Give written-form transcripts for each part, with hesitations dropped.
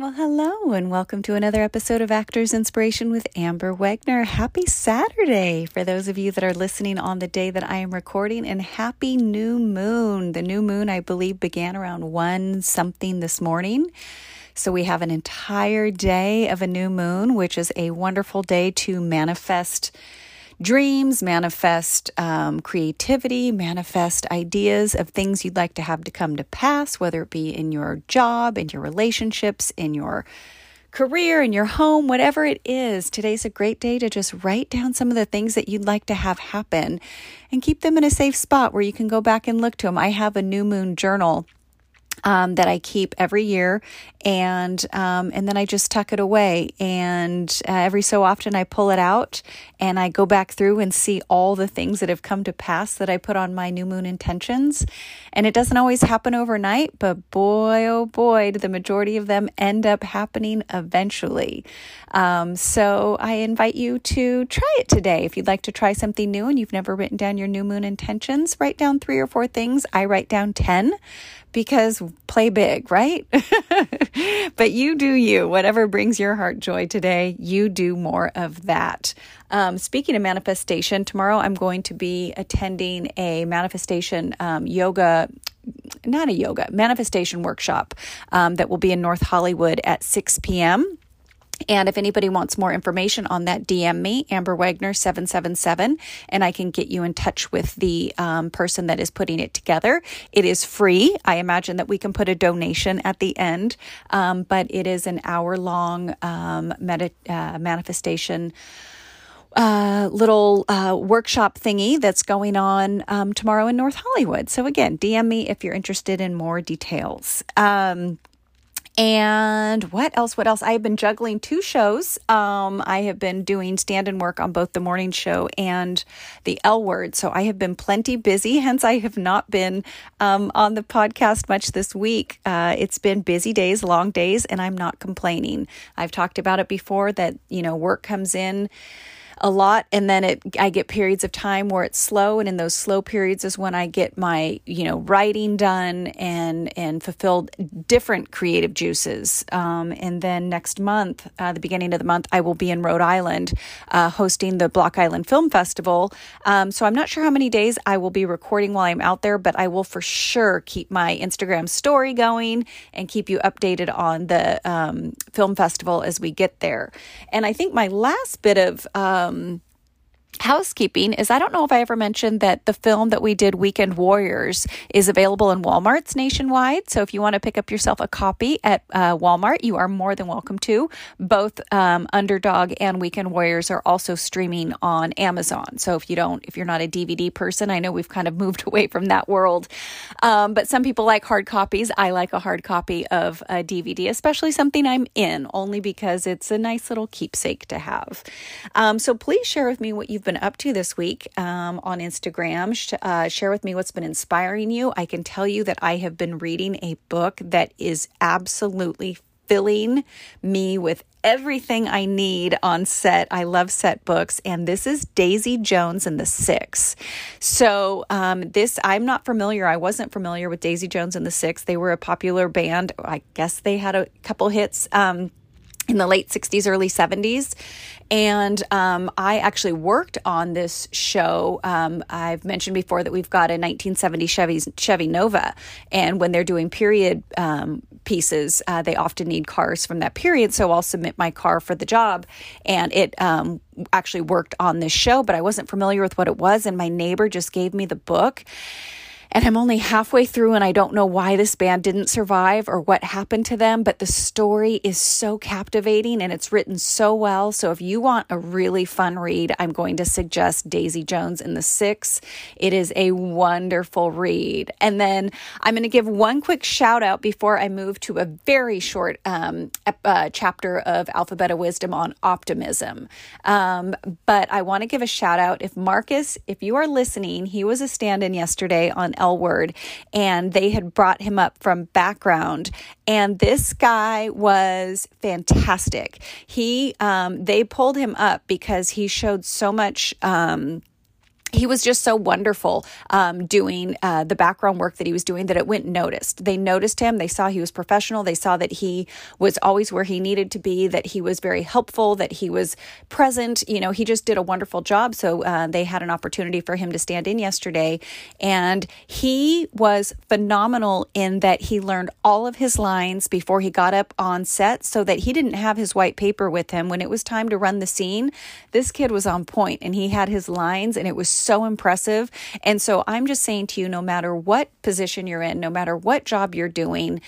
Well, hello, and welcome to another episode of Actors Inspiration with Amber Wagner. Happy Saturday for those of you that are listening on the day that I am recording, and happy new moon. The new moon, I believe, began around 1-something this morning. So we have an entire day of a new moon, which is a wonderful day to manifest dreams, manifest creativity, manifest ideas of things you'd like to have to come to pass, whether it be in your job, in your relationships, in your career, in your home, whatever it is. Today's a great day to just write down some of the things that you'd like to have happen and keep them in a safe spot where you can go back and look to them. I have a new moon journal that I keep every year, and then I just tuck it away, and every so often I pull it out and I go back through and see all the things that have come to pass that I put on my new moon intentions. And it doesn't always happen overnight, but boy, oh boy, do the majority of them end up happening eventually. So I invite you to try it today. If you'd like to try something new and you've never written down your new moon intentions, write down 3 or 4 things. I write down 10 because play big, right? But you do you. Whatever brings your heart joy today, you do more of that. Speaking of manifestation, tomorrow I'm going to be attending a manifestation manifestation workshop that will be in North Hollywood at 6 p.m. And if anybody wants more information on that, DM me, Amber Wagner 777, and I can get you in touch with the person that is putting it together. It is free. I imagine that we can put a donation at the end, but it is an hour-long manifestation little workshop thingy that's going on tomorrow in North Hollywood. So again, DM me if you're interested in more details. And what else? I have been juggling 2 shows. I have been doing stand-in work on both The Morning Show and The L Word. So I have been plenty busy, hence I have not been on the podcast much this week. It's been busy days, long days, and I'm not complaining. I've talked about it before that, work comes in a lot, and then I get periods of time where it's slow, and in those slow periods is when I get my, writing done and fulfilled different creative juices. And then next month, the beginning of the month, I will be in Rhode Island hosting the Block Island Film Festival. So I'm not sure how many days I will be recording while I'm out there, but I will for sure keep my Instagram story going and keep you updated on the film festival as we get there. And I think my last bit of housekeeping is, I don't know if I ever mentioned that the film that we did, Weekend Warriors, is available in Walmarts nationwide. So if you want to pick up yourself a copy at Walmart, you are more than welcome to. Both Underdog and Weekend Warriors are also streaming on Amazon. So if you're not a DVD person, I know we've kind of moved away from that world. But some people like hard copies. I like a hard copy of a DVD, especially something I'm in, only because it's a nice little keepsake to have. So please share with me what you've been up to this week on Instagram. Share with me what's been inspiring you. I can tell you that I have been reading a book that is absolutely filling me with everything I need on set. I love set books, and this is Daisy Jones and the Six. So I'm not familiar. I wasn't familiar with Daisy Jones and the Six. They were a popular band. I guess they had a couple hits in the late 60s, early 70s. And I actually worked on this show. I've mentioned before that we've got a 1970 Chevy Nova. And when they're doing period pieces, they often need cars from that period. So I'll submit my car for the job. And it actually worked on this show, but I wasn't familiar with what it was. And my neighbor just gave me the book. And I'm only halfway through, and I don't know why this band didn't survive or what happened to them, but the story is so captivating and it's written so well. So if you want a really fun read, I'm going to suggest Daisy Jones and the Six. It is a wonderful read. And then I'm going to give one quick shout out before I move to a very short chapter of Alphabet of Wisdom on optimism. But I want to give a shout out. If Marcus, if you are listening, he was a stand-in yesterday on L Word, and they had brought him up from background, and this guy was fantastic. They pulled him up because he showed so much he was just so wonderful doing the background work that he was doing that it went noticed. They noticed him. They saw he was professional. They saw that he was always where he needed to be, that he was very helpful, that he was present. You know, he just did a wonderful job. So they had an opportunity for him to stand in yesterday. And he was phenomenal in that he learned all of his lines before he got up on set so that he didn't have his white paper with him. When it was time to run the scene, this kid was on point and he had his lines and it was so impressive. And so I'm just saying to you, no matter what position you're in, no matter what job you're doing,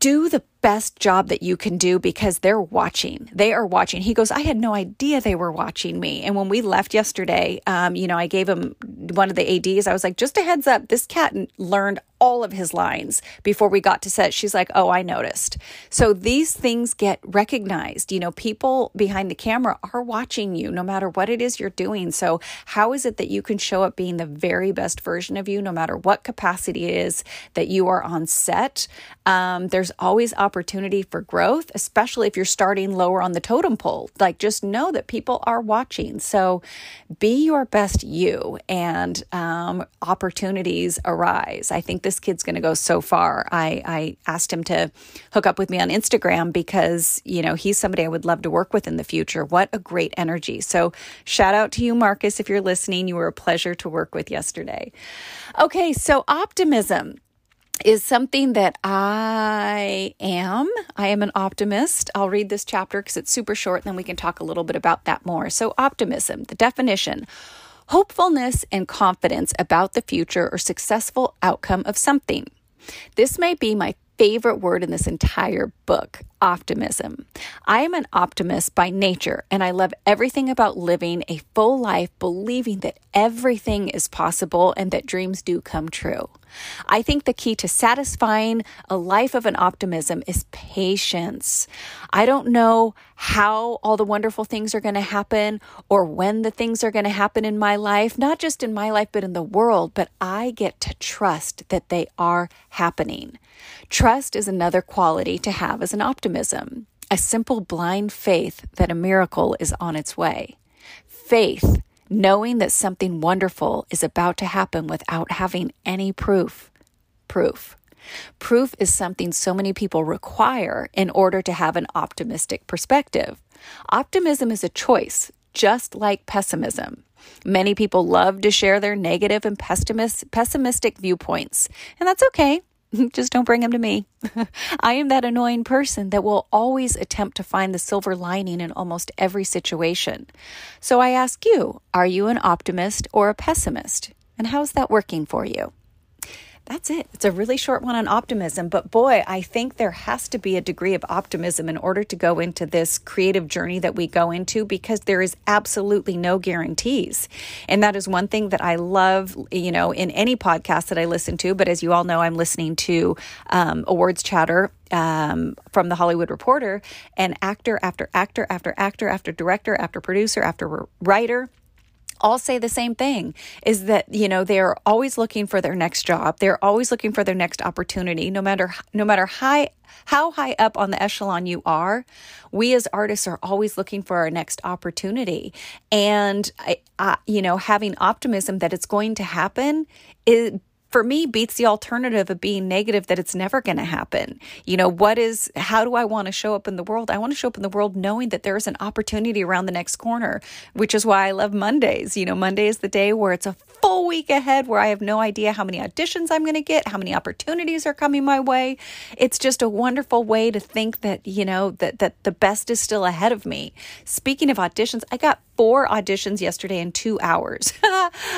do the best job that you can do because they're watching. They are watching. He goes, I had no idea they were watching me. And when we left yesterday, you know, I gave him one of the ADs. I was like, just a heads up, this cat learned all of his lines before we got to set. She's like, oh, I noticed. So these things get recognized. You know, people behind the camera are watching you no matter what it is you're doing. So how is it that you can show up being the very best version of you, no matter what capacity it is that you are on set? There's always opportunity for growth, especially if you're starting lower on the totem pole. Like, just know that people are watching. So be your best you and opportunities arise. I think this kid's going to go so far. I asked him to hook up with me on Instagram because, you know, he's somebody I would love to work with in the future. What a great energy. So shout out to you, Marcus, if you're listening. You were a pleasure to work with yesterday. Okay, so optimism is something that I am. I am an optimist. I'll read this chapter because it's super short, and then we can talk a little bit about that more. So optimism, the definition: hopefulness and confidence about the future or successful outcome of something. This may be my favorite word in this entire book, optimism. I am an optimist by nature, and I love everything about living a full life, believing that everything is possible and that dreams do come true. I think the key to satisfying a life of an optimism is patience. I don't know how all the wonderful things are going to happen or when the things are going to happen in my life, not just in my life, but in the world, but I get to trust that they are happening. Trust is another quality to have as an optimism, a simple blind faith that a miracle is on its way. Faith, knowing that something wonderful is about to happen without having any proof. Proof is something so many people require in order to have an optimistic perspective. Optimism is a choice, just like pessimism. Many people love to share their negative and pessimistic viewpoints, and that's okay. Just don't bring them to me. I am that annoying person that will always attempt to find the silver lining in almost every situation. So I ask you, are you an optimist or a pessimist? And how's that working for you? That's it. It's a really short one on optimism, but boy, I think there has to be a degree of optimism in order to go into this creative journey that we go into, because there is absolutely no guarantees. And that is one thing that I love, you know, in any podcast that I listen to. But as you all know, I'm listening to Awards Chatter from The Hollywood Reporter, and actor after actor after actor after director after producer after writer all say the same thing, is that, you know, they're always looking for their next job. They're always looking for their next opportunity, no matter how high up on the echelon you are. We as artists are always looking for our next opportunity. And, you know, having optimism that it's going to happen is, for me, beats the alternative of being negative that it's never going to happen. You know, how do I want to show up in the world? I want to show up in the world knowing that there is an opportunity around the next corner, which is why I love Mondays. You know, Monday is the day where it's a full week ahead, where I have no idea how many auditions I'm going to get, how many opportunities are coming my way. It's just a wonderful way to think that, you know, that the best is still ahead of me. Speaking of auditions, I got 4 auditions yesterday in 2 hours.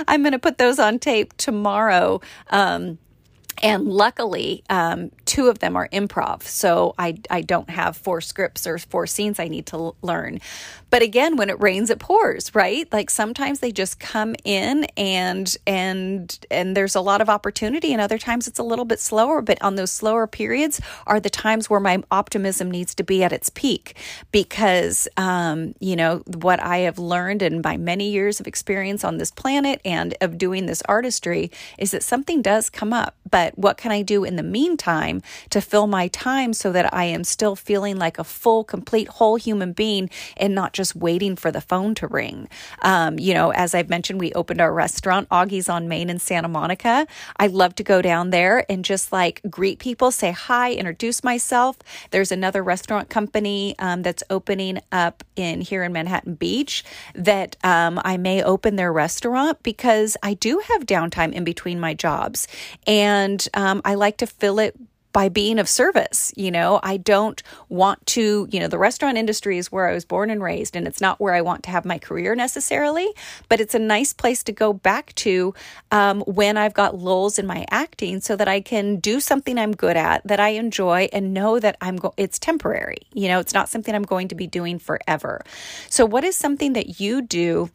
I'm going to put those on tape tomorrow. And luckily, 2 of them are improv. So I don't have 4 scripts or 4 scenes I need to learn. But again, when it rains, it pours, right? Like, sometimes they just come in and there's a lot of opportunity, and other times it's a little bit slower. But on those slower periods are the times where my optimism needs to be at its peak, because, you know, what I have learned in my many years of experience on this planet and of doing this artistry is that something does come up. But but what can I do in the meantime to fill my time so that I am still feeling like a full, complete, whole human being and not just waiting for the phone to ring? You know, as I've mentioned, we opened our restaurant, Auggie's on Main in Santa Monica. I love to go down there and just like greet people, say hi, introduce myself. There's another restaurant company that's opening up in here in Manhattan Beach that I may open their restaurant because I do have downtime in between my jobs, and I like to fill it by being of service. You know, I don't want to, you know, the restaurant industry is where I was born and raised, and it's not where I want to have my career necessarily, but it's a nice place to go back to when I've got lulls in my acting so that I can do something I'm good at, that I enjoy, and know that it's temporary. You know, it's not something I'm going to be doing forever. So what is something that you do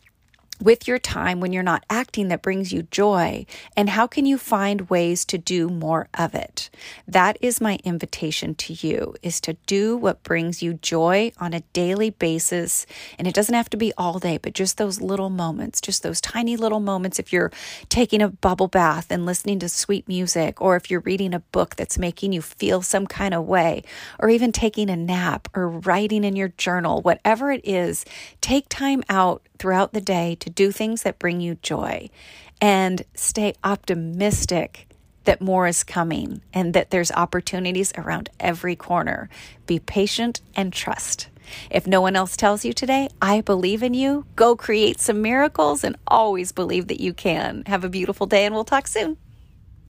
with your time when you're not acting that brings you joy, and how can you find ways to do more of it? That is my invitation to you, is to do what brings you joy on a daily basis. And it doesn't have to be all day, but just those little moments, just those tiny little moments. If you're taking a bubble bath and listening to sweet music, or if you're reading a book that's making you feel some kind of way, or even taking a nap or writing in your journal, whatever it is, take time out throughout the day to do things that bring you joy, and stay optimistic that more is coming and that there's opportunities around every corner. Be patient and trust. If no one else tells you today, I believe in you. Go create some miracles, and always believe that you can. Have a beautiful day, and we'll talk soon.